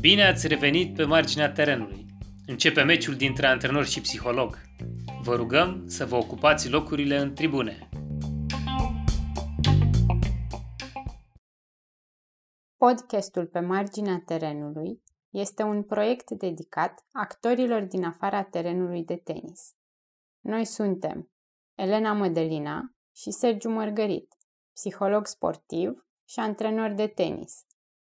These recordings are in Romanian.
Bine ați revenit pe marginea terenului. Începe meciul dintre antrenor și psiholog. Vă rugăm să vă ocupați locurile în tribune. Podcastul Pe marginea terenului este un proiect dedicat actorilor din afara terenului de tenis. Noi suntem Elena Mădelina și Sergiu Mărgărit, psiholog sportiv și antrenor de tenis.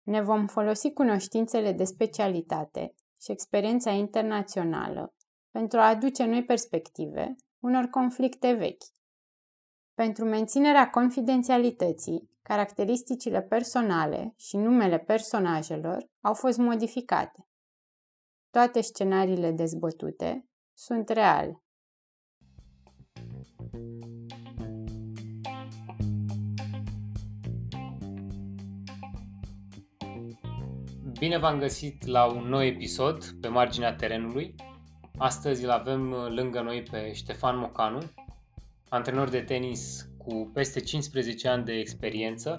Ne vom folosi cunoștințele de specialitate și experiența internațională pentru a aduce noi perspective unor conflicte vechi. Pentru menținerea confidențialității, caracteristicile personale și numele personajelor au fost modificate. Toate scenariile dezbătute sunt reale. Bine v-am găsit la un nou episod pe marginea terenului. Astăzi îl avem lângă noi pe Ștefan Mocanu, antrenor de tenis cu peste 15 ani de experiență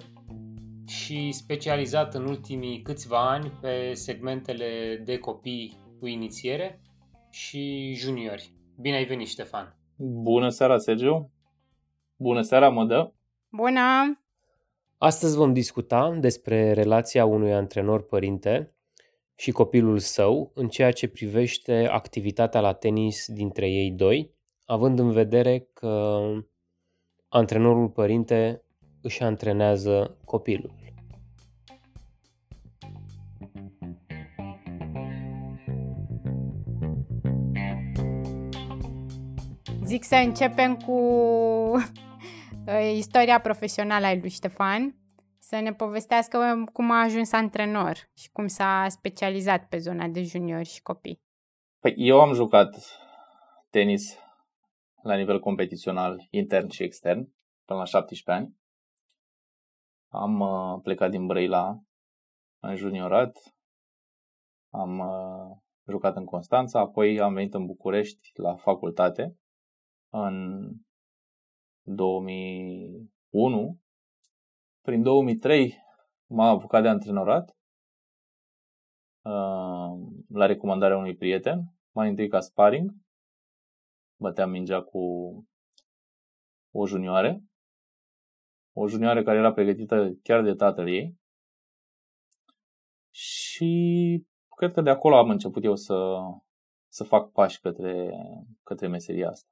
și specializat în ultimii câțiva ani pe segmentele de copii cu inițiere și juniori. Bine ai venit, Ștefan! Bună seara, Sergiu! Bună seara, Mădă! Bună! Astăzi vom discuta despre relația unui antrenor-părinte și copilul său în ceea ce privește activitatea la tenis dintre ei doi, având în vedere că antrenorul-părinte își antrenează copilul. Zic să începem cu istoria profesională a lui Ștefan, să ne povestească cum a ajuns antrenor și cum s-a specializat pe zona de juniori și copii. Păi eu am jucat tenis la nivel competițional, intern și extern, până la 17 ani. Am plecat din Brăila în juniorat, am jucat în Constanța, apoi am venit în București la facultate în 2001. Prin 2003 m-am apucat de antrenorat la recomandarea unui prieten, mai întâi ca sparring. Băteam mingea cu o junioară care era pregătită chiar de tatăl ei și cred că de acolo am început eu să fac pași către meseria asta.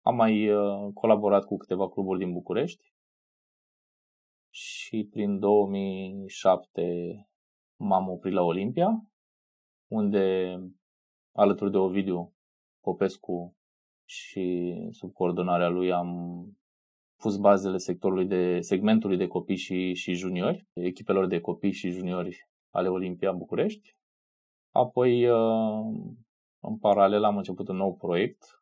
Am mai colaborat cu câteva cluburi din București și prin 2007 m-am oprit la Olimpia, unde alături de Ovidiu Popescu și sub coordonarea lui am pus bazele segmentului de copii și juniori, echipelor de copii și juniori ale Olimpia București. Apoi, în paralel, am început un nou proiect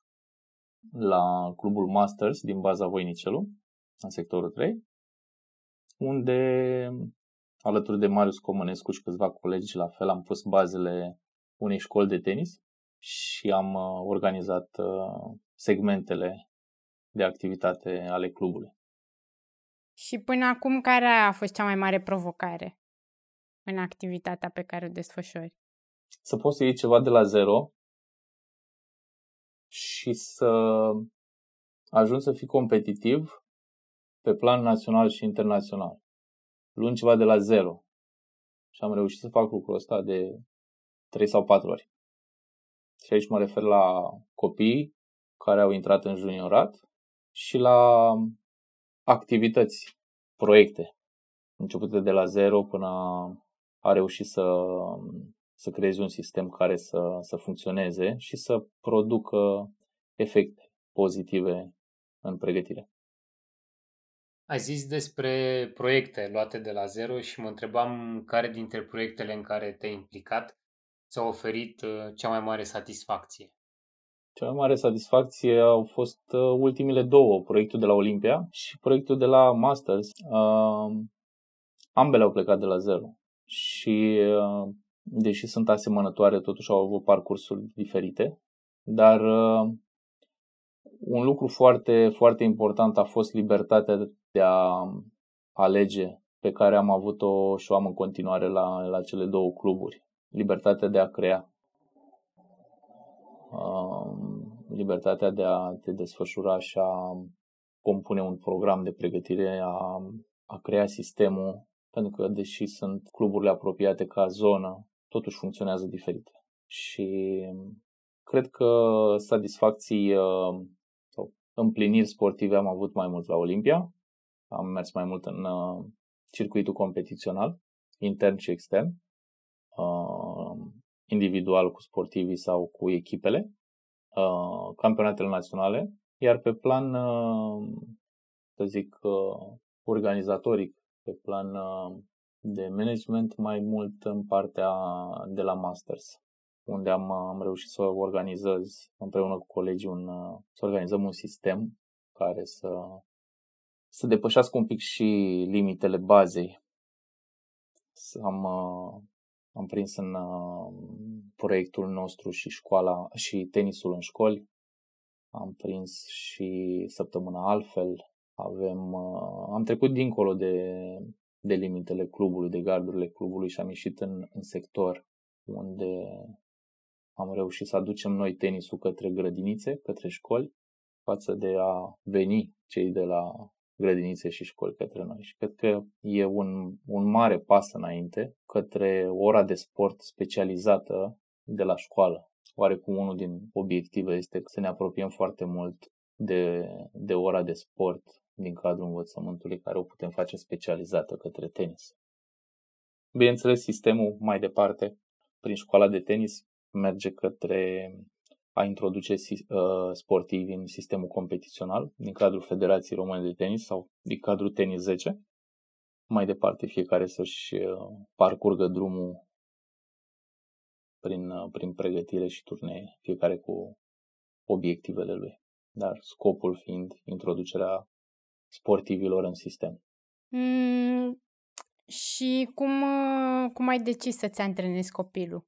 la clubul Masters din baza Voinicelul, în sectorul 3, unde, alături de Marius Comănescu și câțiva colegi, la fel, am pus bazele unei școli de tenis și am organizat segmentele de activitate ale clubului. Și până acum, care a fost cea mai mare provocare în activitatea pe care o desfășori? Să poți să iei ceva de la zero și să ajungi să fii competitiv pe plan național și internațional, luând ceva de la zero. Și am reușit să fac lucrul ăsta de 3 sau 4 ori. Și aici mă refer la copii care au intrat în juniorat și la activități, proiecte, începute de la zero până a reușit să creezi un sistem care să funcționeze și să producă efecte pozitive în pregătire. Ai zis despre proiecte luate de la zero și mă întrebam care dintre proiectele în care te-ai implicat ți-a oferit cea mai mare satisfacție? Cea mai mare satisfacție au fost ultimile două, proiectul de la Olimpia și proiectul de la Masters. Ambele au plecat de la zero și, deși sunt asemănătoare, totuși au avut parcursuri diferite, dar un lucru foarte, foarte important a fost libertatea de a alege pe care am avut-o și o am în continuare la cele două cluburi. Libertatea de a crea, libertatea de a te desfășura și a compune un program de pregătire, a crea sistemul, pentru că deși sunt cluburile apropiate ca zonă, totuși funcționează diferit. Și cred că satisfacții sau împliniri sportive am avut mai mult la Olimpia. Am mers mai mult în circuitul competițional, intern și extern, individual cu sportivii sau cu echipele, campionatele naționale, iar pe plan, să zic, organizatoric, pe plan de management, mai mult în partea de la Masters, unde am reușit să organizez împreună cu colegii să organizăm un sistem care să depășească un pic și limitele bazei. Am prins în proiectul nostru și școala și tenisul în școli. Am prins și săptămâna altfel. Am trecut dincolo de limitele clubului, de gardurile clubului și am ieșit în sector unde am reușit să aducem noi tenisul către grădinițe, către școli, față de a veni cei de la grădinițe și școli către noi. Și cred că e un mare pas înainte către ora de sport specializată de la școală. Oarecum unul din obiective este să ne apropiem foarte mult de ora de sport din cadrul învățământului, care o putem face specializată către tenis. Bineînțeles, sistemul mai departe, prin școala de tenis, merge către a introduce sportivi în sistemul competițional din cadrul Federației Române de Tenis sau din cadrul Tenis 10. Mai departe, fiecare să-și parcurgă drumul prin pregătire și turnee, fiecare cu obiectivele lui, dar scopul fiind introducerea sportivilor în sistem. Și cum ai decis să-ți antrenezi copilul?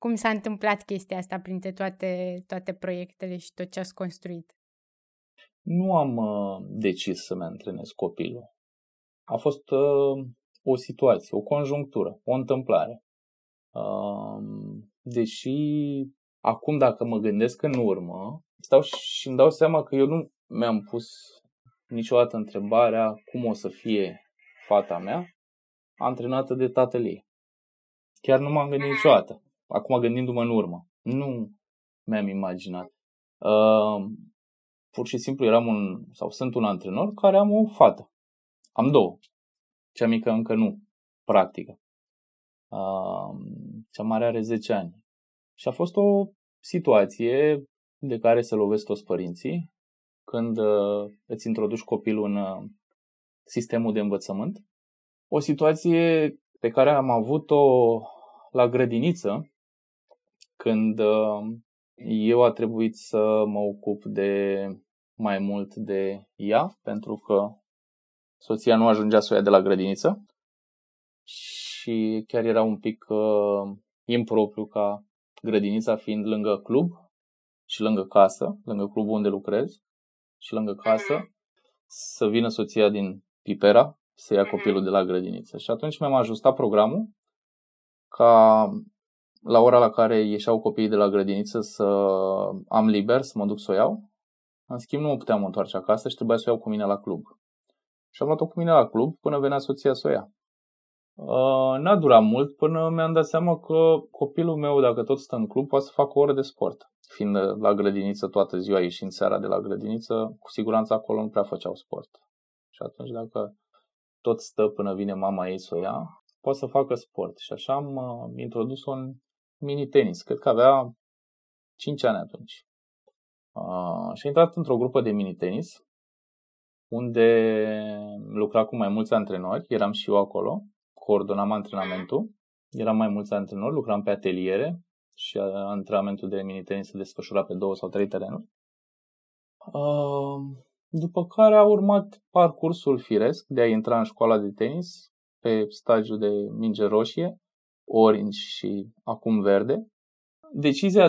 Cum s-a întâmplat chestia asta printre toate proiectele și tot ce ați construit? Nu am decis să-mi antrenez copilul. A fost o situație, o conjunctură, o întâmplare. Deși acum, dacă mă gândesc în urmă, stau și îmi dau seama că eu nu mi-am pus niciodată întrebarea cum o să fie fata mea antrenată de tatăl ei. Chiar nu m-am gândit niciodată. Acum, gândindu-mă în urmă, nu mi-am imaginat. Pur și simplu sunt un antrenor care am o fată. Am două. Cea mică încă nu practică. Cea mare are 10 ani. Și a fost o situație de care se lovesc toți părinții când îți introduci copilul în sistemul de învățământ. O situație pe care am avut-o la grădiniță, când eu a trebuit să mă ocup mai mult de ea, pentru că soția nu ajungea să o ia de la grădiniță și chiar era un pic impropriu ca grădinița fiind lângă club și lângă casă, lângă clubul unde lucrez și lângă casă, să vină soția din Pipera să ia copilul de la grădiniță. Și atunci mi-am ajustat programul ca la ora la care ieșeau copiii de la grădiniță să am liber, să mă duc să o iau. În schimb, nu mă puteam întoarce acasă și trebuia să o iau cu mine la club. Și am luat-o cu mine la club până venea soția să o ia. N-a durat mult până mi-am dat seama că copilul meu, dacă tot stă în club, poate să facă o oră de sport. Fiind la grădiniță toată ziua, ieșind seara de la grădiniță, cu siguranță acolo nu prea făceau sport. Și atunci, dacă tot stă până vine mama ei să o ia, poate să facă sport. Și așa am introdus un mini-tenis. Cred că avea 5 ani atunci. Și a intrat într-o grupă de mini-tenis, unde lucra cu mai mulți antrenori. Eram și eu acolo, coordonam antrenamentul. Eram mai mulți antrenori, lucram pe ateliere și antrenamentul de mini-tenis se desfășura pe 2 sau 3 terenuri. După care a urmat parcursul firesc de a intra în școala de tenis, pe stagiul de minge roșie, orange și acum verde. Decizia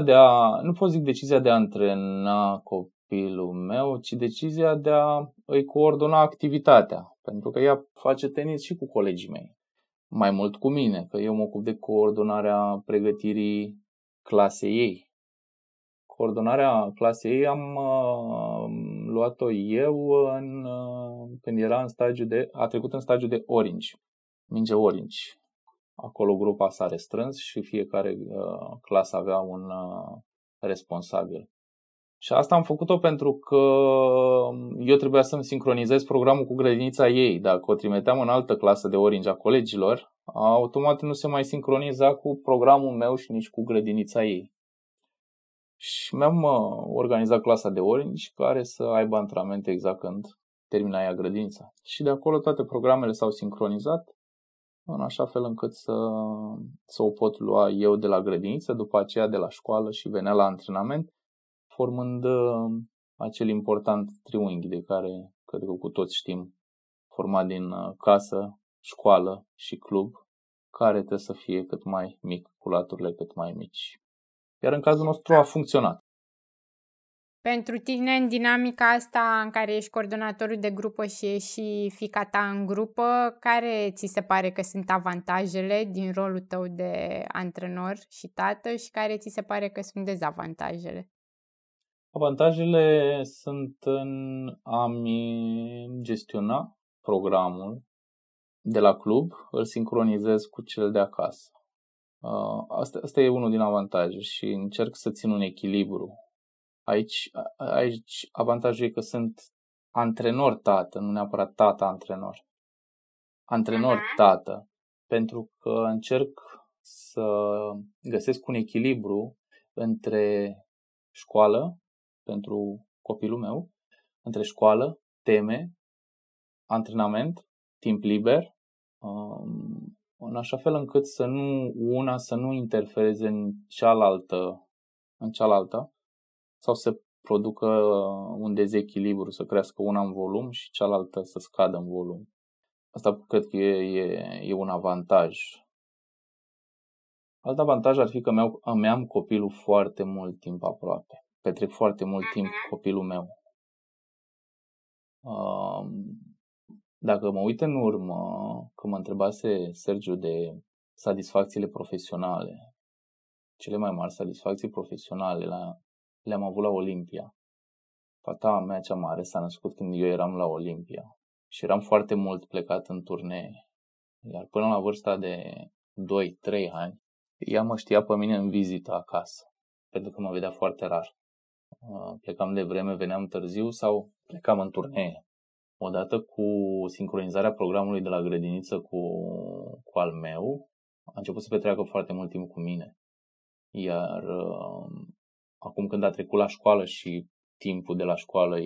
de a antrena copilul meu, ci decizia de a îi coordona activitatea, pentru că ea face tenis și cu colegii mei, mai mult cu mine, că eu mă ocup de coordonarea pregătirii clasei ei. Coordonarea clasei ei am luat-o eu când era în stagiu de, a trecut în stagiu de orange, minge orange. Acolo grupa s-a restrâns și fiecare clasă avea un responsabil. Și asta am făcut-o pentru că eu trebuia să-mi sincronizez programul cu grădinița ei. Dacă o trimiteam în altă clasă de orange a colegilor, automat nu se mai sincroniza cu programul meu și nici cu grădinița ei. Și mi-am organizat clasa de orange care să aibă antrenamente exact când termina ea grădinița. Și de acolo toate programele s-au sincronizat în așa fel încât să o pot lua eu de la grădiniță, după aceea de la școală și venea la antrenament, formând acel important triunghi de care cred că cu toți știm, format din casă, școală și club, care trebuie să fie cât mai mic, cu laturile cât mai mici. Iar în cazul nostru a funcționat. Pentru tine, în dinamica asta în care ești coordonatorul de grupă și ești și fiica ta în grupă, care ți se pare că sunt avantajele din rolul tău de antrenor și tată și care ți se pare că sunt dezavantajele? Avantajele sunt în a-mi gestiona programul de la club, îl sincronizez cu cel de acasă. Asta e unul din avantaje și încerc să țin un echilibru. Aici avantajul e că sunt antrenor-tată, nu neapărat tată-antrenor. Antrenor-tată, pentru că încerc să găsesc un echilibru între școală, pentru copilul meu, între școală, teme, antrenament, timp liber, în așa fel încât să nu una să nu interfereze în cealaltă sau să producă un dezechilibru, să crească una în volum și cealaltă să scadă în volum. Asta cred că e un avantaj. Alt avantaj ar fi că am copilul foarte mult timp aproape. Petrec foarte mult timp cu copilul meu. Dacă mă uit în urmă, când mă întrebase Sergiu de satisfacțiile profesionale, cele mai mari satisfacții profesionale le-am avut la Olimpia. Fata mea cea mare s-a născut când eu eram la Olimpia și eram foarte mult plecat în turnee. Iar până la vârsta de 2-3 ani, ea mă știa pe mine în vizită acasă, pentru că mă vedea foarte rar. Plecam de vreme, veneam târziu sau plecam în turnee. Odată cu sincronizarea programului de la grădiniță cu al meu, a început să petreacă foarte mult timp cu mine. Iar acum când a trecut la școală și timpul de la școală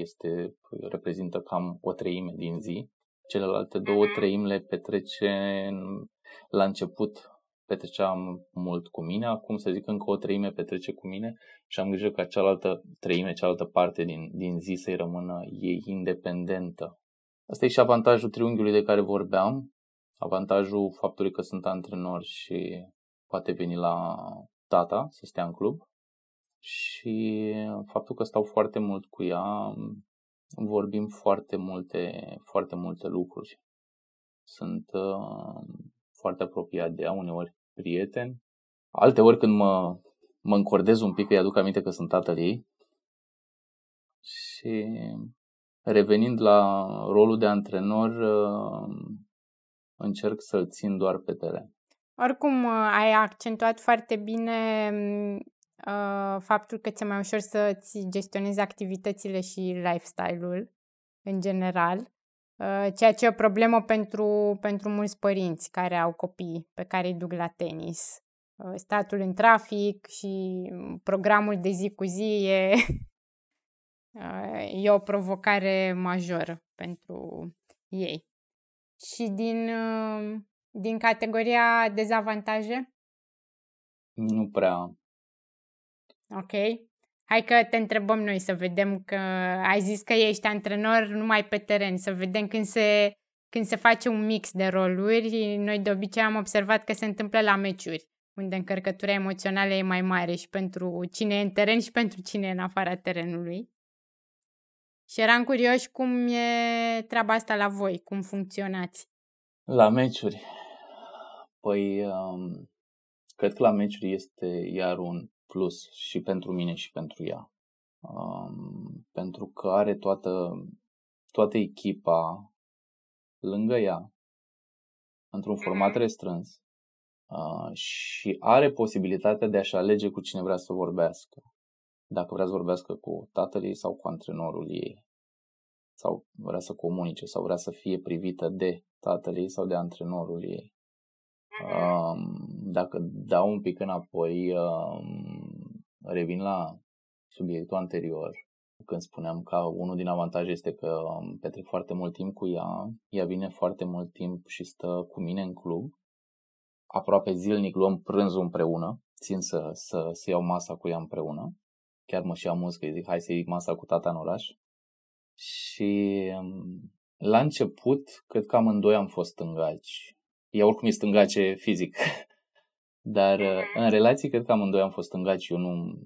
reprezintă cam o treime din zi, celelalte două treimi le petrece la început. Petreceam mult cu mine, acum să zic încă o treime petrece cu mine și am grijă ca cealaltă treime, cealaltă parte din zi să-i rămână ei independentă. Asta e și avantajul triunghiului de care vorbeam, avantajul faptului că sunt antrenor și poate veni la tata să stea în club și faptul că stau foarte mult cu ea, vorbim foarte multe lucruri. Sunt foarte apropiat de ea, uneori prieten. Alteori când mă încordez un pic, îi aduc aminte că sunt tatăl ei. Și revenind la rolul de antrenor, încerc să-l țin doar pe teren. Oricum, ai accentuat foarte bine faptul că ți-e mai ușor să-ți gestionezi activitățile și lifestyle-ul în general. Ceea ce e o problemă pentru mulți părinți care au copii pe care îi duc la tenis. Statul în trafic și programul de zi cu zi e o provocare majoră pentru ei. Și din categoria dezavantaje? Nu prea. Ok. Hai că te întrebăm noi să vedem că ai zis că ești antrenor numai pe teren, să vedem când se face un mix de roluri. Noi de obicei am observat că se întâmplă la meciuri, unde încărcătura emoțională e mai mare și pentru cine e în teren și pentru cine e în afara terenului. Și eram curioși cum e treaba asta la voi, cum funcționați. La meciuri? Păi, cred că la meciuri este iar un plus și pentru mine și pentru ea. Pentru că are toată echipa lângă ea, într-un format restrâns, și are posibilitatea de a-și alege cu cine vrea să vorbească. Dacă vrea să vorbească cu tatăl ei sau cu antrenorul ei, sau vrea să comunice, sau vrea să fie privită de tatăl ei sau de antrenorul ei. Dacă dau un pic înapoi, revin la subiectul anterior, când spuneam că unul din avantaje este că petrec foarte mult timp cu ea, ea vine foarte mult timp și stă cu mine în club, aproape zilnic luăm prânzul împreună, țin să iau masa cu ea împreună, chiar mă și amuz că zic hai să iei masa cu tata în oraș. Și la început, cred că amândoi am fost stângaci. Ea oricum e stângace fizic, dar în relații cred că amândoi am fost stângaci. Eu nu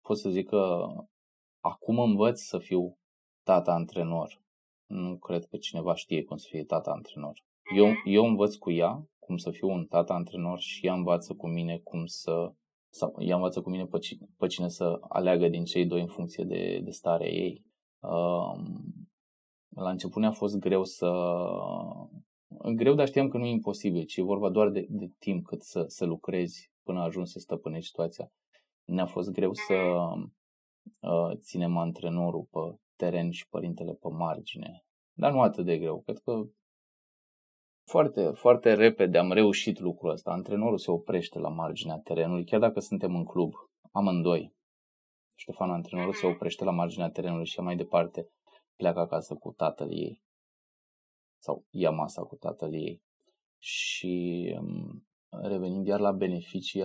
pot să zic că acum învăț să fiu tata antrenor. Nu cred că cineva știe cum să fie tata antrenor. Eu învăț cu ea cum să fiu un tata antrenor și ea învață cu mine cum să... sau ea învață cu mine pe cine să aleagă din cei doi în funcție de starea ei. La început ne-a fost greu greu, dar știam că nu e imposibil, ci e vorba doar de timp cât să lucrezi până ajungi să stăpânești situația. Ne-a fost greu să ținem antrenorul pe teren și părintele pe margine, dar nu atât de greu. Cred că foarte, foarte repede am reușit lucrul ăsta. Antrenorul se oprește la marginea terenului, chiar dacă suntem în club, amândoi. Ștefan, antrenorul, se oprește la marginea terenului și mai departe pleacă acasă cu tatăl ei. Sau ia masa cu tatăl ei. Și revenind iar la beneficii,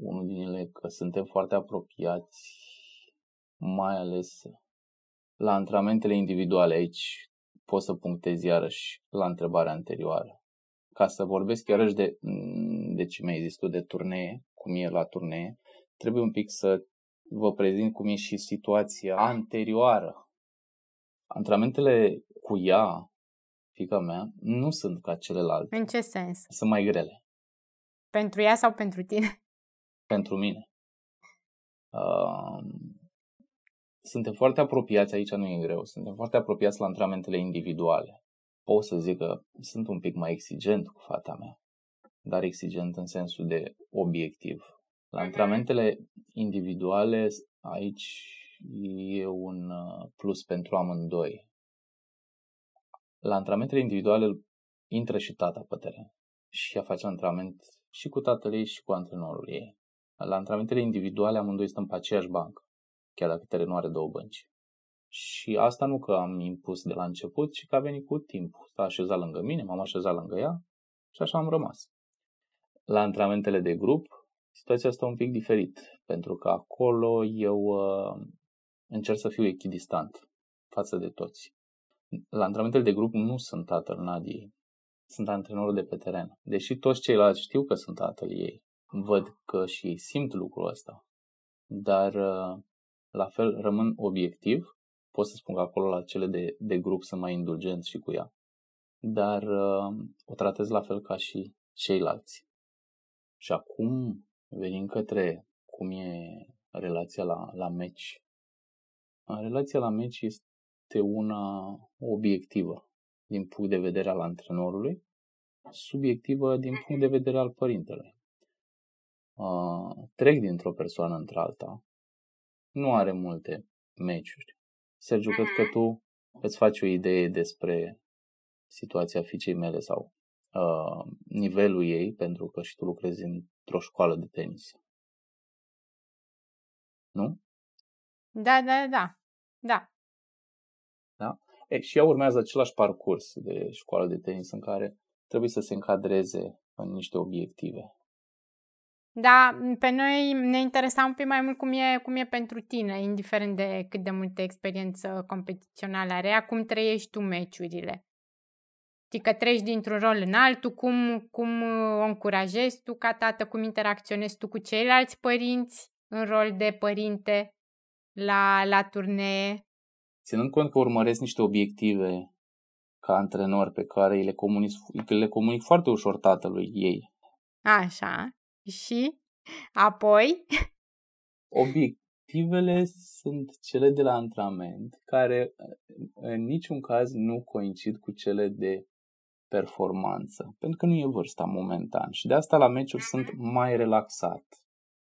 unul din ele că suntem foarte apropiați, mai ales la antrenamentele individuale. Aici poți să punctezi iarăși la întrebarea anterioară. Ca să vorbesc iarăși de ce mi-ai zis tu, de turnee, cum e la turnee, trebuie un pic să vă prezint cum e și situația anterioară. Antrenamentele cu ea, fiica mea, nu sunt ca celelalte. În ce sens? Sunt mai grele. Pentru ea sau pentru tine? Pentru mine. Suntem foarte apropiați, aici nu e greu, suntem foarte apropiați la antrenamentele individuale. Pot să zic că sunt un pic mai exigent cu fata mea, dar exigent în sensul de obiectiv. La antrenamentele individuale, aici e un plus pentru amândoi. La antrenamentele individuale intră și tata pe teren și ea face antrenament și cu tatăl ei și cu antrenorul ei. La antrenamentele individuale amândoi stăm pe aceeași bancă, chiar dacă terenul are două bănci. Și asta nu că am impus de la început, ci că a venit cu timpul. S-a așezat lângă mine, m-am așezat lângă ea și așa am rămas. La antrenamentele de grup, situația asta un pic diferit, pentru că acolo eu încerc să fiu echidistant față de toți. La antrenamentele de grup nu sunt tatăl Nadiei, sunt antrenorul de pe teren. Deși toți ceilalți știu că sunt tatăl ei, văd că și ei simt lucrul ăsta, dar la fel rămân obiectiv. Pot să spun că acolo la cele de grup sunt mai indulgenți și cu ea, dar o tratez la fel ca și ceilalți. Și acum venim către cum e relația la meci. Relația la meci este una obiectivă din punct de vedere al antrenorului, subiectivă din punct de vedere al părintelui. Trec dintr-o persoană într-alta, nu are multe meciuri. Sergiu, cred că tu îți faci o idee despre situația fiicei mele sau nivelul ei, pentru că și tu lucrezi într-o școală de tenis. Nu? Da. Și ea urmează același parcurs de școală de tenis în care trebuie să se încadreze în niște obiective. Da, pe noi ne interesa un pic mai mult cum e pentru tine, indiferent de cât de multă experiență competițională are ea, cum trăiești tu meciurile. Știi că treci dintr-un rol în altul, cum o încurajezi tu ca tată, cum interacționezi tu cu ceilalți părinți în rol de părinte. la turnee? Ținând cont că urmăresc niște obiective ca antrenor pe care le comunic foarte ușor tatălui ei. Așa. Și apoi? Obiectivele sunt cele de la antrenament, care în niciun caz nu coincid cu cele de performanță, pentru că nu e vârsta momentan și de asta la meciuri sunt mai relaxat.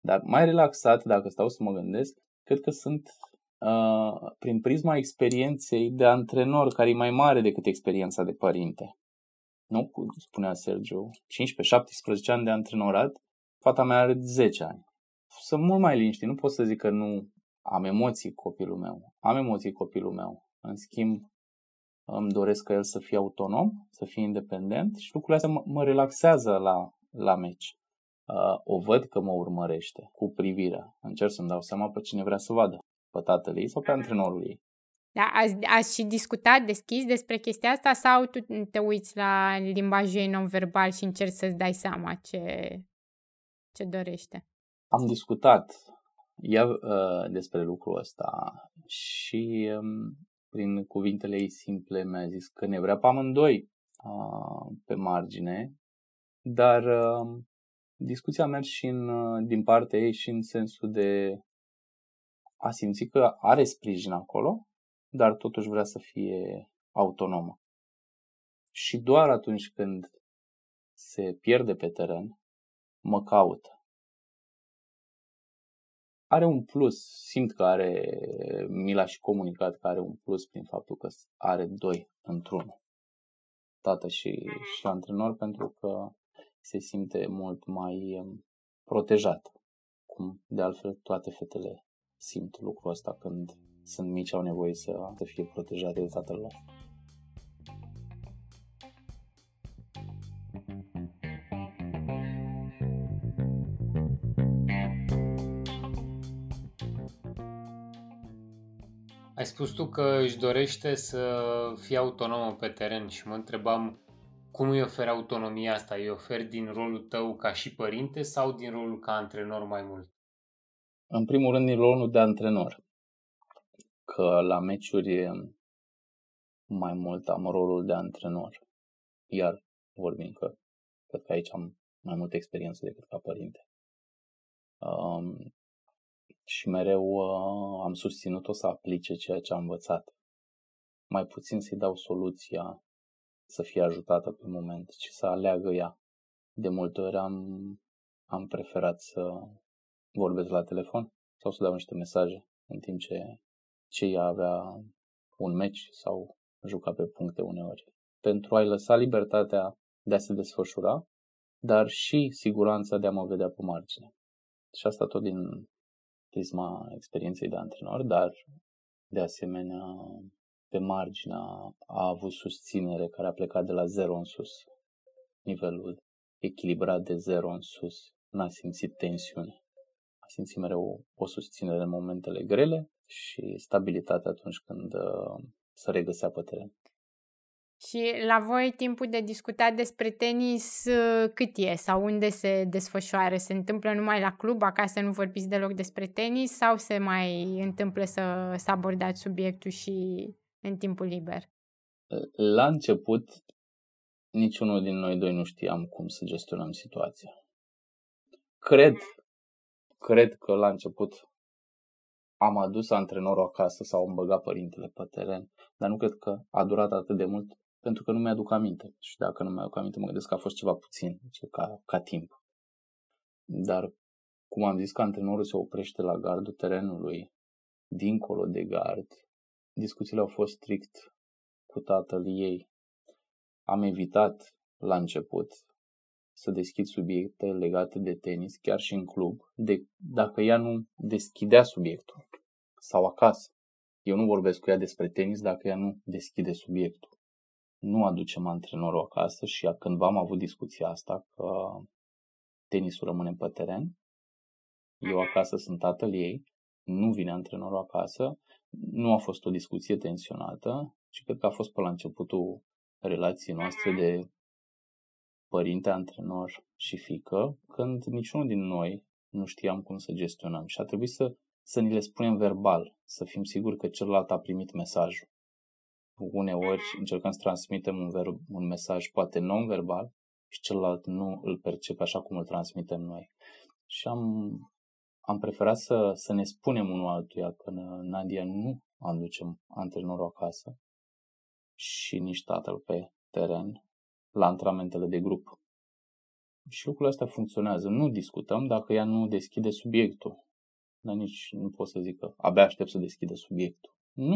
Dar mai relaxat, dacă stau să mă gândesc, cred că sunt prin prisma experienței de antrenor, care e mai mare decât experiența de părinte. Nu? Spunea Sergiu, 15-17 ani de antrenorat, fata mea are 10 ani. Sunt mult mai liniștit, nu pot să zic că nu am emoții copilul meu. Am emoții copilul meu. În schimb, îmi doresc ca el să fie autonom, să fie independent și lucrurile astea mă relaxează la meci. O văd că mă urmărește cu privirea. Încerc să-mi dau seama pe cine vrea să vadă, pe tatăl ei sau pe antrenorul ei. Da, ați și discutat deschis despre chestia asta sau tu te uiți la limbajul ei non-verbal și încerci să-ți dai seama ce dorește? Am discutat despre lucrul ăsta și prin cuvintele ei simple mi-a zis că ne vrea pe amândoi pe margine, dar discuția a mers și din partea ei și în sensul de a simți că are sprijin acolo, dar totuși vrea să fie autonomă. Și doar atunci când se pierde pe teren, mă caută. Are un plus, simt că are, mi l-a și comunicat că are un plus prin faptul că are doi într-unul, tată și antrenor, pentru că se simte mult mai protejat, cum de altfel toate fetele simt lucrul ăsta când sunt mici, au nevoie să fie protejate de tatăl lor. Ai spus tu că își dorește să fie autonomă pe teren și mă întrebam cum îi oferi autonomia asta? Îi oferi din rolul tău ca și părinte sau din rolul ca antrenor mai mult? În primul rând, din rolul de antrenor. Că la meciuri mai mult am rolul de antrenor. Iar vorbim că cred că aici am mai multă experiență decât ca părinte. Și mereu am susținut-o să aplice ceea ce am învățat. Mai puțin să-i dau soluția să fie ajutată pe moment, ci să aleagă ea. De multe ori am preferat să vorbesc la telefon sau să dau niște mesaje în timp ce ea avea un meci sau juca pe puncte uneori. Pentru a-i lăsa libertatea de a se desfășura, dar și siguranța de a mă vedea pe margine. Și asta tot din prisma experienței de antrenor, dar de asemenea pe marginea a avut susținere care a plecat de la zero în sus. Nivelul echilibrat de zero în sus. N-a simțit tensiune. A simțit mereu o susținere în momentele grele și stabilitate atunci când se regăsea pe teren. Și la voi timpul de discutat despre tenis cât e sau unde se desfășoară? Se întâmplă numai la club, acasă nu vorbiți deloc despre tenis sau se mai întâmplă să abordați subiectul și în timpul liber? La început niciunul din noi doi nu știam cum să gestionăm situația. Cred că la început am adus antrenorul acasă sau am băgat părintele pe teren, dar nu cred că a durat atât de mult pentru că nu mi-aduc aminte. Și dacă nu mi-aduc aminte, mă gândesc că a fost ceva puțin, ca timp. Dar, cum am zis că antrenorul se oprește la gardul terenului, dincolo de gard, discuțiile au fost strict cu tatăl ei. Am evitat la început să deschid subiecte legate de tenis, chiar și în club, dacă ea nu deschidea subiectul sau acasă. Eu nu vorbesc cu ea despre tenis dacă ea nu deschide subiectul. Nu aducem antrenorul acasă și cândva am avut discuția asta că tenisul rămâne pe teren, eu acasă sunt tatăl ei, nu vine antrenorul acasă, nu a fost o discuție tensionată, ci cred că a fost pe la începutul relației noastre de părinte, antrenor și fiică, când niciunul din noi nu știam cum să gestionăm și a trebuit să să ni le spunem verbal, să fim siguri că celălalt a primit mesajul. Uneori încercăm să transmitem un mesaj poate non-verbal și celălalt nu îl percepe așa cum îl transmitem noi. Și am preferat să ne spunem unul altuia că Nadia nu aducem antrenorul acasă și nici tatăl pe teren la antrenamentele de grup. Și lucrurile astea funcționează. Nu discutăm dacă ea nu deschide subiectul. Dar nici nu pot să zic că abia aștept să deschidă subiectul. Nu,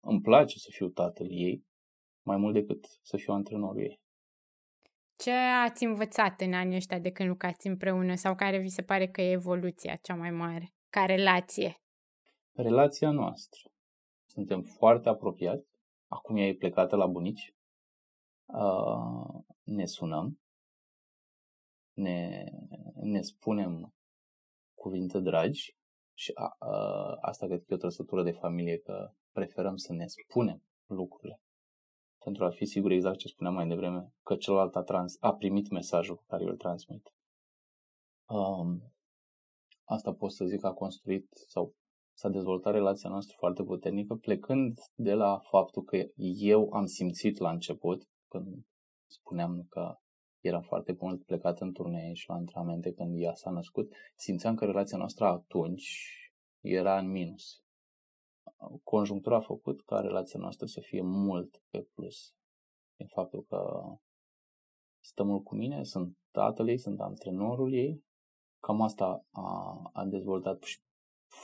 îmi place să fiu tatăl ei mai mult decât să fiu antrenorul ei. Ce ați învățat în anii ăștia de când lucrați împreună sau care vi se pare că e evoluția cea mai mare ca relație? Relația noastră. Suntem foarte apropiați. Acum ea e plecată la bunici. Ne sunăm. Ne spunem cuvinte dragi și asta cred că e o trăsătură de familie, că preferăm să ne spunem lucrurile pentru a fi sigur, exact ce spuneam mai devreme, că celălalt a primit mesajul care îl transmit. Asta pot să zic că a construit sau s-a dezvoltat relația noastră foarte puternică, plecând de la faptul că eu am simțit la început, când spuneam că era foarte mult plecat în turnee și la antrenamente când ea s-a născut, simțeam că relația noastră atunci era în minus. Conjunctura a făcut ca relația noastră să fie mult pe plus. Din faptul că stă mult cu mine, sunt tatăl ei, sunt antrenorul ei, cam asta a dezvoltat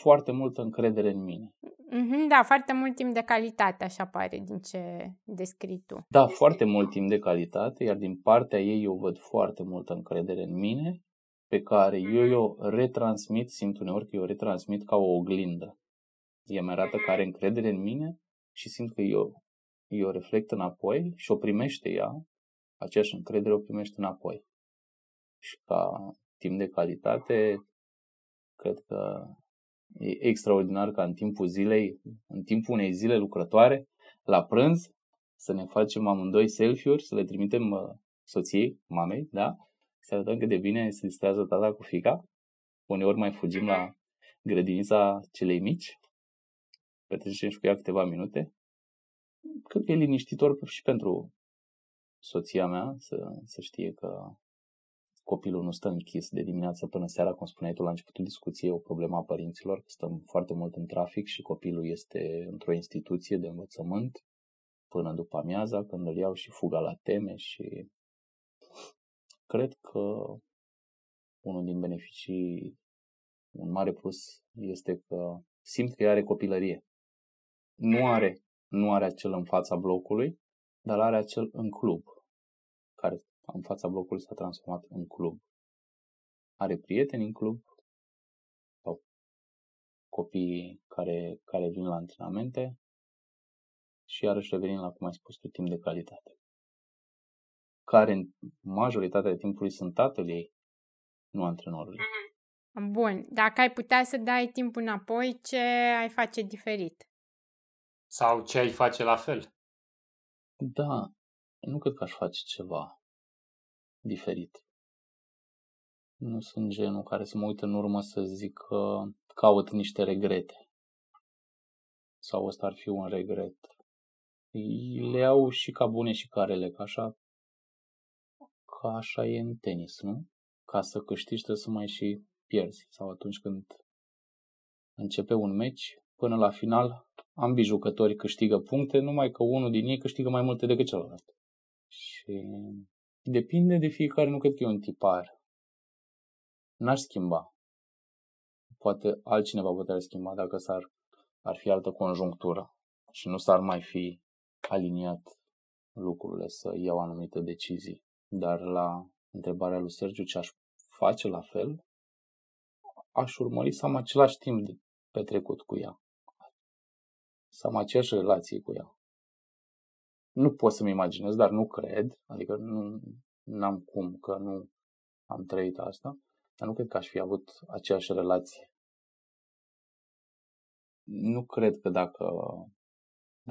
foarte multă încredere în mine. Da, foarte mult timp de calitate, așa pare din ce descrii tu. Da, foarte mult timp de calitate, iar din partea ei eu văd foarte multă încredere în mine, pe care eu o retransmit, simt uneori că eu o retransmit ca o oglindă. Ea mi-arată că are încredere în mine și simt că eu o reflect înapoi și o primește ea, aceeași încredere o primește înapoi. Și ca timp de calitate, cred că e extraordinar ca în timpul unei zile lucrătoare, la prânz, să ne facem amândoi selfie-uri, să le trimitem soției, mamei, da? Să arătăm cât de bine se distrează tata cu fiica. Uneori mai fugim la grădinița celei mici, petrecem și cu ea câteva minute. Cred că e liniștitor și pentru soția mea să știe că copilul nu stă închis de dimineață până seara, cum spuneai tu la începutul discuției, e o problemă a părinților, că stăm foarte mult în trafic și copilul este într-o instituție de învățământ până după amiaza, când îl iau și fuga la teme și cred că unul din beneficii, un mare plus, este că simt că are copilărie. Nu are acel în fața blocului, dar are acel în club, care în fața blocului s-a transformat în club. Are prieteni în club sau copii care vin la antrenamente și iarăși revenim la, cum ai spus tu, timp de calitate. Care în majoritatea timpului sunt tatăl ei, nu antrenorul ei. Bun, dacă ai putea să dai timpul înapoi, ce ai face diferit? Sau ce ai face la fel? Da, nu cred că aș face ceva diferit. Nu sunt genul care să mă uit în urmă să zic că caut niște regrete. Sau ăsta ar fi un regret. Le iau și ca bune și ca rele, că așa e în tenis, nu? Ca să câștigi trebuie să mai și pierzi. Sau atunci când începe un meci, până la final ambii jucători câștigă puncte, numai că unul din ei câștigă mai multe decât celălalt. Și depinde de fiecare, nu cred că e un tipar. N-aș schimba. Poate altcineva putea schimba dacă ar fi altă conjunctură și nu s-ar mai fi aliniat lucrurile să iau anumite decizii. Dar la întrebarea lui Sergiu ce aș face la fel, aș urmări să am același timp petrecut cu ea. Să am aceeași relație cu ea. Nu pot să-mi imaginez, dar nu cred, adică nu am cum, că nu am trăit asta, dar nu cred că aș fi avut aceeași relație. Nu cred că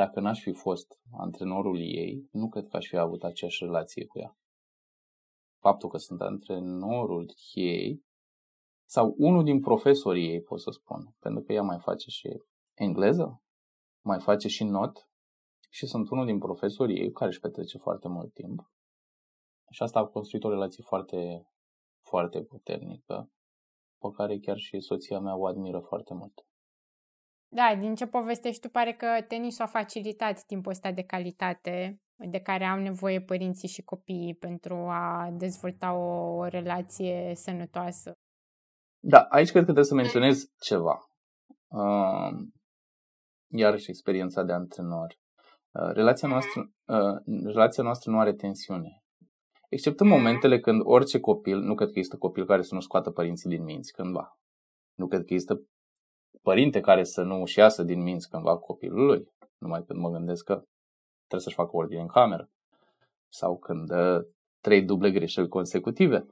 dacă n-aș fi fost antrenorul ei, nu cred că aș fi avut aceeași relație cu ea. Faptul că sunt antrenorul ei sau unul din profesorii ei, pot să spun, pentru că ea mai face și engleză, mai face și not și sunt unul din profesorii ei care își petrece foarte mult timp. Și asta a construit o relație foarte, foarte puternică, pe care chiar și soția mea o admiră foarte mult. Da, din ce povestești tu, pare că tenisul a facilitat timpul ăsta de calitate, de care au nevoie părinții și copiii pentru a dezvolta o relație sănătoasă. Da, aici cred că trebuie să menționez ceva. Iarăși experiența de antrenor. Relația noastră nu are tensiune. Except în momentele când orice copil, nu cred că există copil care să nu scoată părinții din minți cândva. Nu cred că există părinte care să nu își iasă din minți cândva copilul lui. Numai când mă gândesc că trebuie să-și facă ordine în cameră. Sau când dă 3 duble greșeli consecutive.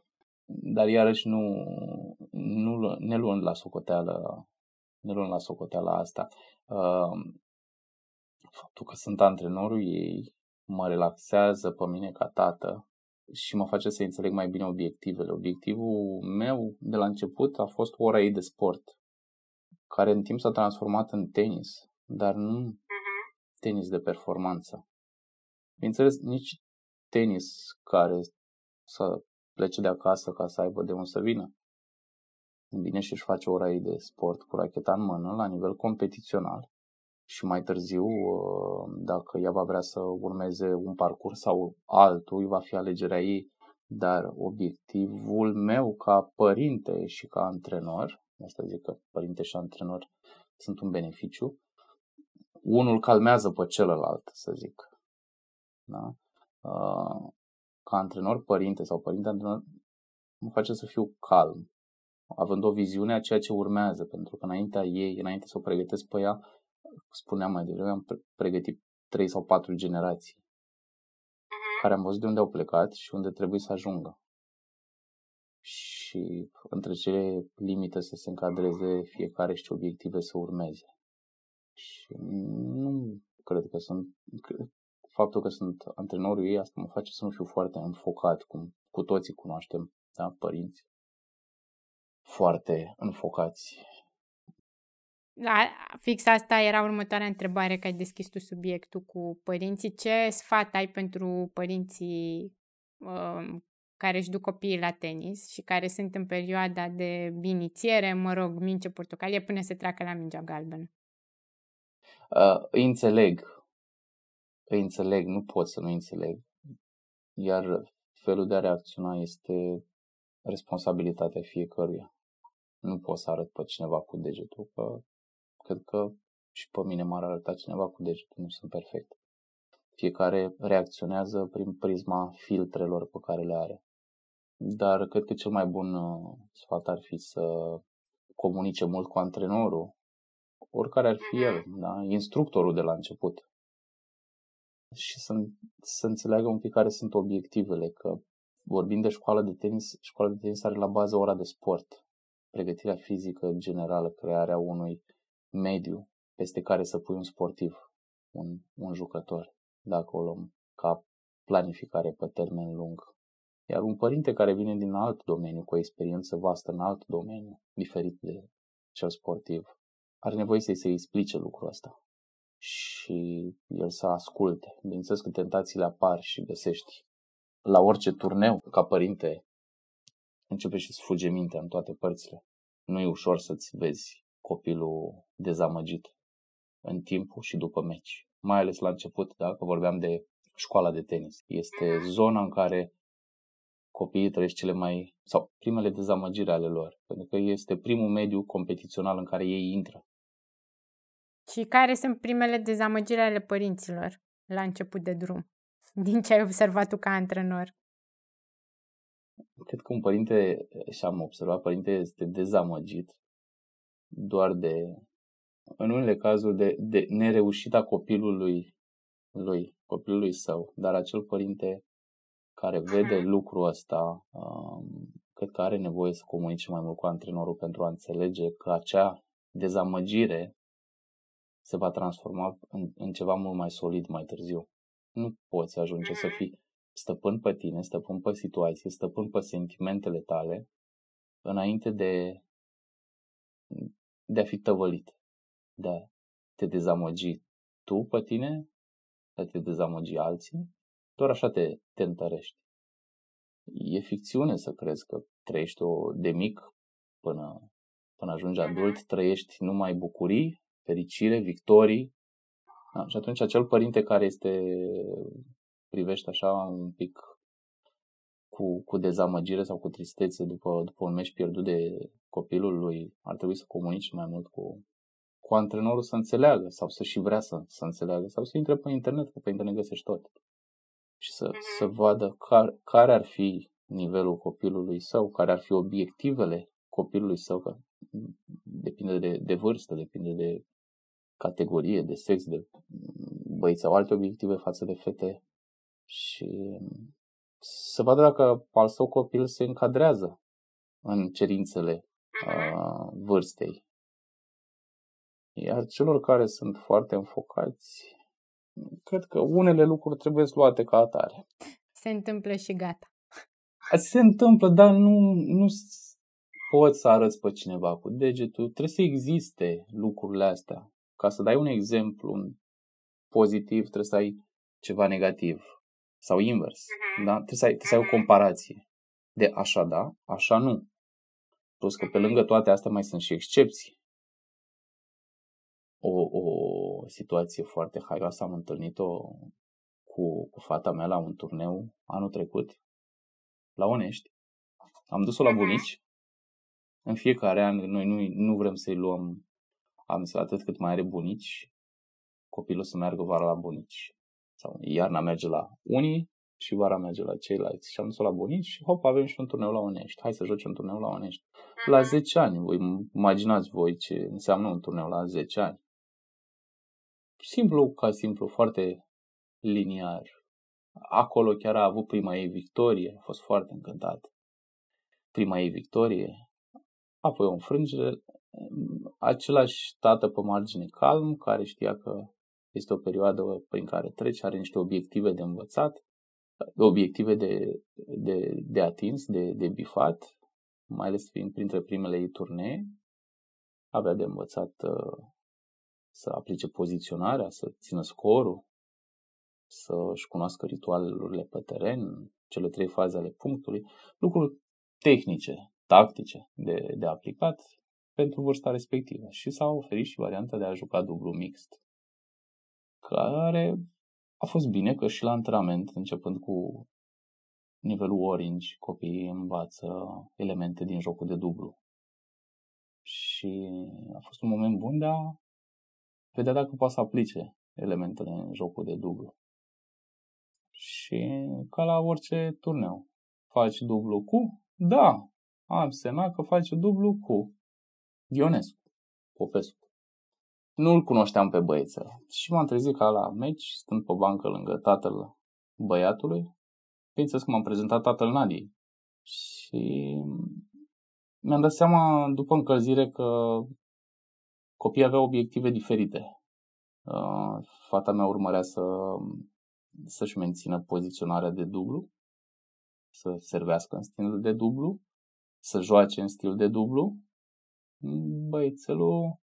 Dar iarăși nu ne luăm la socoteală, asta. Faptul că sunt antrenorul ei mă relaxează pe mine ca tată și mă face să înțeleg mai bine obiectivele. Obiectivul meu de la început a fost ora ei de sport, care în timp s-a transformat în tenis, dar nu tenis de performanță. Bineînțeles, nici tenis care să plece de acasă ca să aibă de unde să vină. Bine, și își face ora ei de sport cu racheta în mână la nivel competițional și mai târziu, dacă ea va vrea să urmeze un parcurs sau altul, va fi alegerea ei. Dar obiectivul meu ca părinte și ca antrenor, asta zic că părinte și antrenor sunt un beneficiu, unul calmează pe celălalt, să zic. Da? Ca antrenor părinte sau părinte-antrenor, mă face să fiu calm, având o viziune a ceea ce urmează, pentru că înainte să o pregătesc pe ea, spuneam mai devreme, am pregătit 3 sau 4 generații, care am văzut de unde au plecat și unde trebuie să ajungă. Și între ce limite să se încadreze fiecare și ce obiective să urmeze. Și nu cred că sunt... Faptul că sunt antrenorul ei, asta mă face să nu fiu foarte înfocat, cum cu toții cunoaștem, da, părinți foarte înfocați. Da, fix asta era următoarea întrebare, că ai deschis tu subiectul cu părinții. Ce sfat ai pentru părinții care își duc copiii la tenis și care sunt în perioada de inițiere, minge portocalie, până se treacă la mingea galbenă? Înțeleg, nu pot să nu înțeleg. Iar felul de a reacționa este responsabilitatea fiecăruia. Nu pot să arăt pe cineva cu degetul, că cred că și pe mine m-ar arăta cineva cu degetul, nu sunt perfect. Fiecare reacționează prin prisma filtrelor pe care le are. Dar cred că cel mai bun sfat ar fi să comunice mult cu antrenorul, oricare ar fi el, da? Instructorul de la început. Și să înțeleagă un pic care sunt obiectivele, că vorbind de școală de tenis, școala de tenis are la bază ora de sport, pregătirea fizică generală, crearea unui mediu peste care să pui un sportiv, un jucător, dacă o luăm ca planificare pe termen lung. Iar un părinte care vine din alt domeniu, cu o experiență vastă în alt domeniu, diferit de cel sportiv, are nevoie să-i se explice lucrul ăsta. Și el să asculte. Bineînțeles că tentațiile apar și găsești la orice turneu, ca părinte, începe și să fuge mintea în toate părțile. Nu e ușor să-ți vezi copilul dezamăgit în timpul și după meci. Mai ales la început, dacă vorbeam de școala de tenis. Este zona în care copiii trăiesc primele dezamăgiri ale lor. Pentru că este primul mediu competițional în care ei intră. Și care sunt primele dezamăgiri ale părinților la început de drum, din ce ai observat tu ca antrenor? Cred că un părinte, și am observat, părinte este dezamăgit doar în unele cazuri, de nereușita copilului său. Dar acel părinte care vede lucrul ăsta, cred că are nevoie să comunice mai mult cu antrenorul pentru a înțelege că acea dezamăgire se va transforma în ceva mult mai solid mai târziu. Nu poți ajunge să fii stăpân pe tine, stăpân pe situație, stăpân pe sentimentele tale, înainte de de a fi tăvălit, de a te dezamăgi tu pe tine, de a te dezamăgi alții, doar așa te întărești. E ficțiune să crezi că trăiești de mic până ajungi adult, trăiești numai bucurii, fericire, victorii. Da, și atunci acel părinte care privește așa un pic cu dezamăgire sau cu tristețe după un meci pierdut de copilul lui, ar trebui să comunice mai mult cu antrenorul, să înțeleagă sau să și vrea să înțeleagă, sau să intre pe internet, că pe internet găsești tot. Și să vadă care ar fi nivelul copilului său, care ar fi obiectivele copilului său, că depinde de vârstă, depinde de categorie, de sex, de băieți sau alte obiective față de fete, și să vadă dacă al său copil se încadrează în cerințele vârstei. Iar celor care sunt foarte înfocați, cred că unele lucruri trebuie luate ca atare. Se întâmplă și gata. Se întâmplă, dar nu poți să arăți pe cineva cu degetul. Trebuie să existe lucrurile astea. Ca să dai un exemplu pozitiv, trebuie să ai ceva negativ. Sau invers. Da? Trebuie să ai o comparație. De așa da, așa nu. Plus că pe lângă toate astea mai sunt și excepții. O situație foarte haioasă am întâlnit-o cu fata mea la un turneu anul trecut, la Onești. Am dus-o la bunici. În fiecare an noi nu vrem să-i luăm, am zis, atât cât mai are bunici, copilul să meargă vara la bunici. Sau iarna merge la unii și vara merge la ceilalți. Și am dus-o la bunici și hop, avem și un turneu la Onești. Hai să joci un turneu la Onești. La 10 ani, imaginați voi ce înseamnă un turneu la 10 ani. Simplu ca simplu, foarte liniar. Acolo chiar a avut prima ei victorie, a fost foarte încântat. Prima ei victorie, apoi o înfrângere. Același tată pe margine calm, care știa că este o perioadă prin care trece, are niște obiective de învățat, obiective de atins, de bifat, mai ales fiind printre primele ei turnee. Avea de învățat să aplice poziționarea, să țină scorul, să-și cunoască ritualurile pe teren, cele 3 faze ale punctului, lucruri tehnice, tactice de aplicat pentru vârsta respectivă. Și s-a oferit și varianta de a juca dublu mixt, care a fost bine, că și la antrenament, începând cu nivelul orange, copiii învață elemente din jocul de dublu. Și a fost un moment bun de a vedea dacă poate să aplice elementele în jocul de dublu. Și ca la orice turneu, faci dublu cu? Da, am semnat că faci dublu cu Ionescu, Popescu. Nu-l cunoșteam pe băiețel. Și m-am trezit ca la meci, stând pe bancă lângă tatăl băiatului. Bineînțeles că m-am prezentat tatăl Nadiei. Și mi-am dat seama după încălzire că copiii aveau obiective diferite. Fata mea urmărea să-și mențină poziționarea de dublu, să servească în stil de dublu, să joace în stil de dublu. Băiețelul,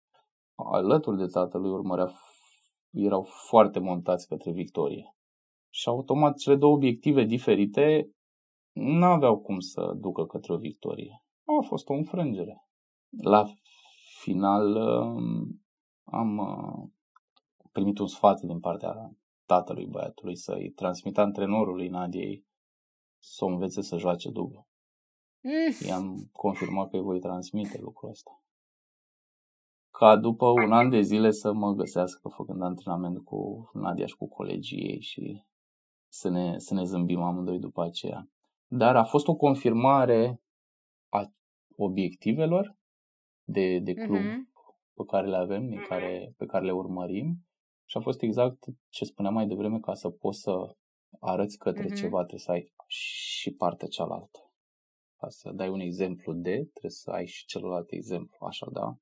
alături de tatălui, erau foarte montați către victorie. Și automat cele două obiective diferite n-aveau cum să ducă către o victorie. A fost o înfrângere. La final am primit un sfat din partea tatălui băiatului să-i transmită antrenorului Nadiei să o învețe să joace dublu. I-am confirmat că îi voi transmite lucrul ăsta. Ca după un an de zile să mă găsească făcând antrenament cu Nadia și cu colegii ei și să ne zâmbim amândoi după aceea. Dar a fost o confirmare a obiectivelor de club pe care le avem, pe care le urmărim, și a fost exact ce spuneam mai devreme, ca să poți să arăți către ceva trebuie să ai și partea cealaltă. Ca să dai un exemplu trebuie să ai și celălalt exemplu, așa da?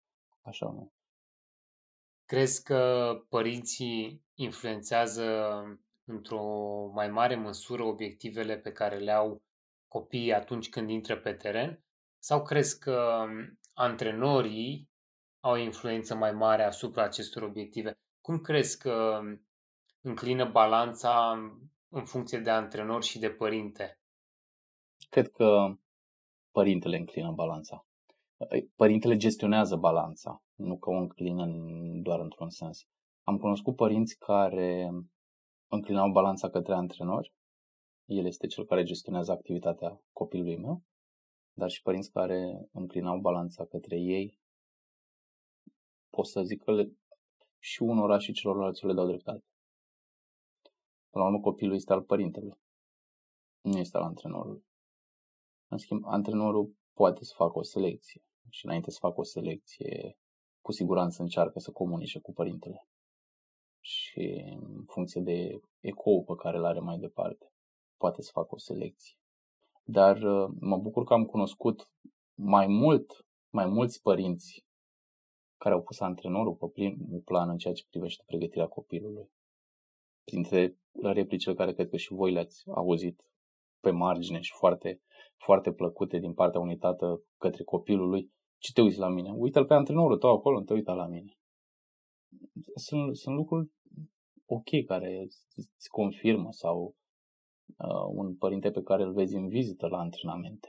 Așa, nu. Crezi că părinții influențează într-o mai mare măsură obiectivele pe care le au copiii atunci când intră pe teren? Sau crezi că antrenorii au influență mai mare asupra acestor obiective. Cum crezi că înclină balanța în funcție de antrenor și de părinte? Cred că părintele înclină balanța. Părintele gestionează balanța, nu că o înclină doar într-un sens. Am cunoscut părinți care înclinau balanța către antrenori, el este cel care gestionează activitatea copilului meu, dar și părinți care înclinau balanța către ei, pot să zic că și unora și celorlalți le dau dreptate. Până la urmă, copilul este al părintelui, nu este al antrenorului. În schimb, antrenorul poate să facă o selecție și înainte să facă o selecție, cu siguranță încearcă să comunice cu părintele și în funcție de ecoul pe care îl are mai departe, poate să facă o selecție. Dar mă bucur că am cunoscut mai mulți părinți care au pus antrenorul pe primul plan în ceea ce privește pregătirea copilului. Printre replicile care cred că și voi le-ați auzit pe margine și foarte, foarte plăcute din partea unui tată către copilul lui, ce te uiți la mine? Uită-l pe antrenorul tău acolo, nu te uita la mine. Sunt lucruri ok care îți confirmă sau un părinte pe care îl vezi în vizită la antrenamente.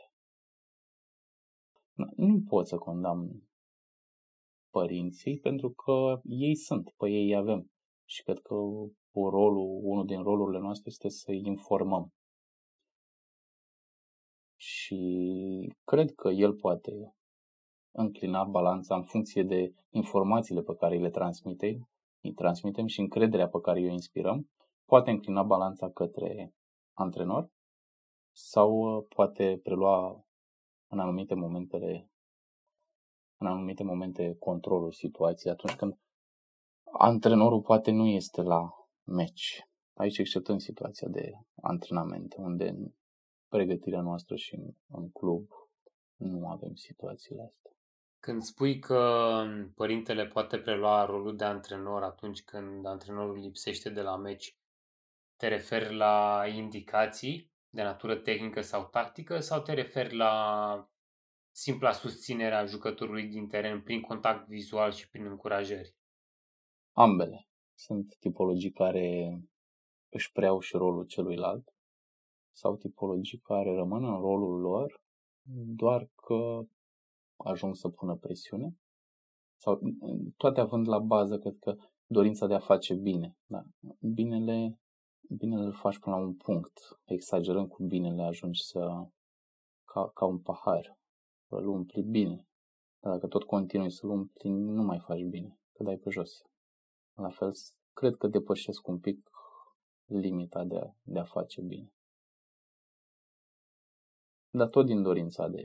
Nu pot să condamn părinții pentru că ei sunt, pe ei îi avem și cred că unul din rolurile noastre este să-i informăm. Și cred că el poate înclina balanța în funcție de informațiile pe care le transmitem și încrederea pe care o inspirăm. Poate înclina balanța către antrenor sau poate prelua în anumite momente controlul situației atunci când antrenorul poate nu este la meci. Aici exceptând situația de antrenamente, unde în pregătirea noastră și în club nu avem situațiile astea. Când spui că părintele poate prelua rolul de antrenor atunci când antrenorul lipsește de la meci, te referi la indicații de natură tehnică sau tactică sau te referi la simpla susținere a jucătorului din teren prin contact vizual și prin încurajări? Ambele. Sunt tipologii care își preiau și rolul celuilalt sau tipologii care rămân în rolul lor doar că ajung să pună presiune sau toate având la bază, cred că, dorința de a face bine. Da. Binele îl faci până la un punct. Exagerând cu binele ajungi să ca un pahar. Îl umpli bine. Dar dacă tot continui să-l umpli, nu mai faci bine. Că dai pe jos. La fel, cred că depășesc un pic limita de a face bine. Dar tot din dorința de...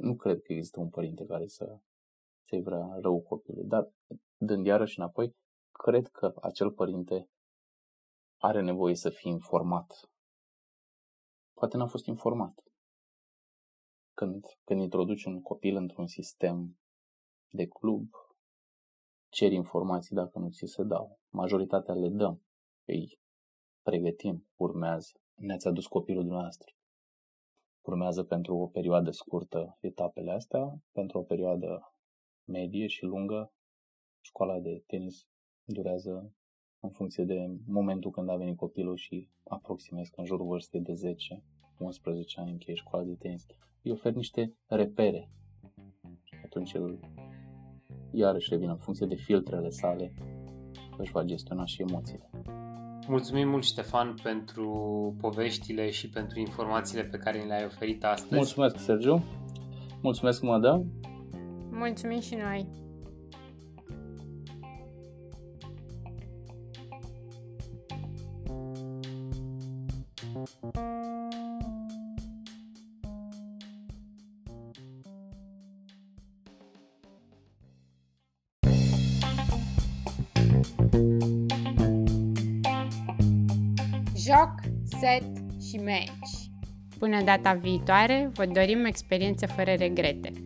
Nu cred că există un părinte care să-i vrea rău copilului. Dar, dând iarăși înapoi, cred că acel părinte are nevoie să fie informat. Poate n-a fost informat. Când introduci un copil într-un sistem de club, ceri informații dacă nu ți se dau. Majoritatea le dăm, îi pregătim, urmează. Ne-ați adus copilul dumneavoastră. Urmează pentru o perioadă scurtă etapele astea, pentru o perioadă medie și lungă. Școala de tenis durează în funcție de momentul când a venit copilul și aproximez că în jurul vârstei de 10-11 ani încheie școala de tenis. Îi ofer niște repere. Atunci el iarăși revine în funcție de filtrele sale, își va gestiona și emoțiile. Mulțumim mult, Ștefan, pentru poveștile și pentru informațiile pe care ni le-ai oferit astăzi. Mulțumesc, Sergiu. Mulțumesc, Mădă. Mulțumim și noi. Joc, set și meci. Până data viitoare, vă dorim experiențe fără regrete.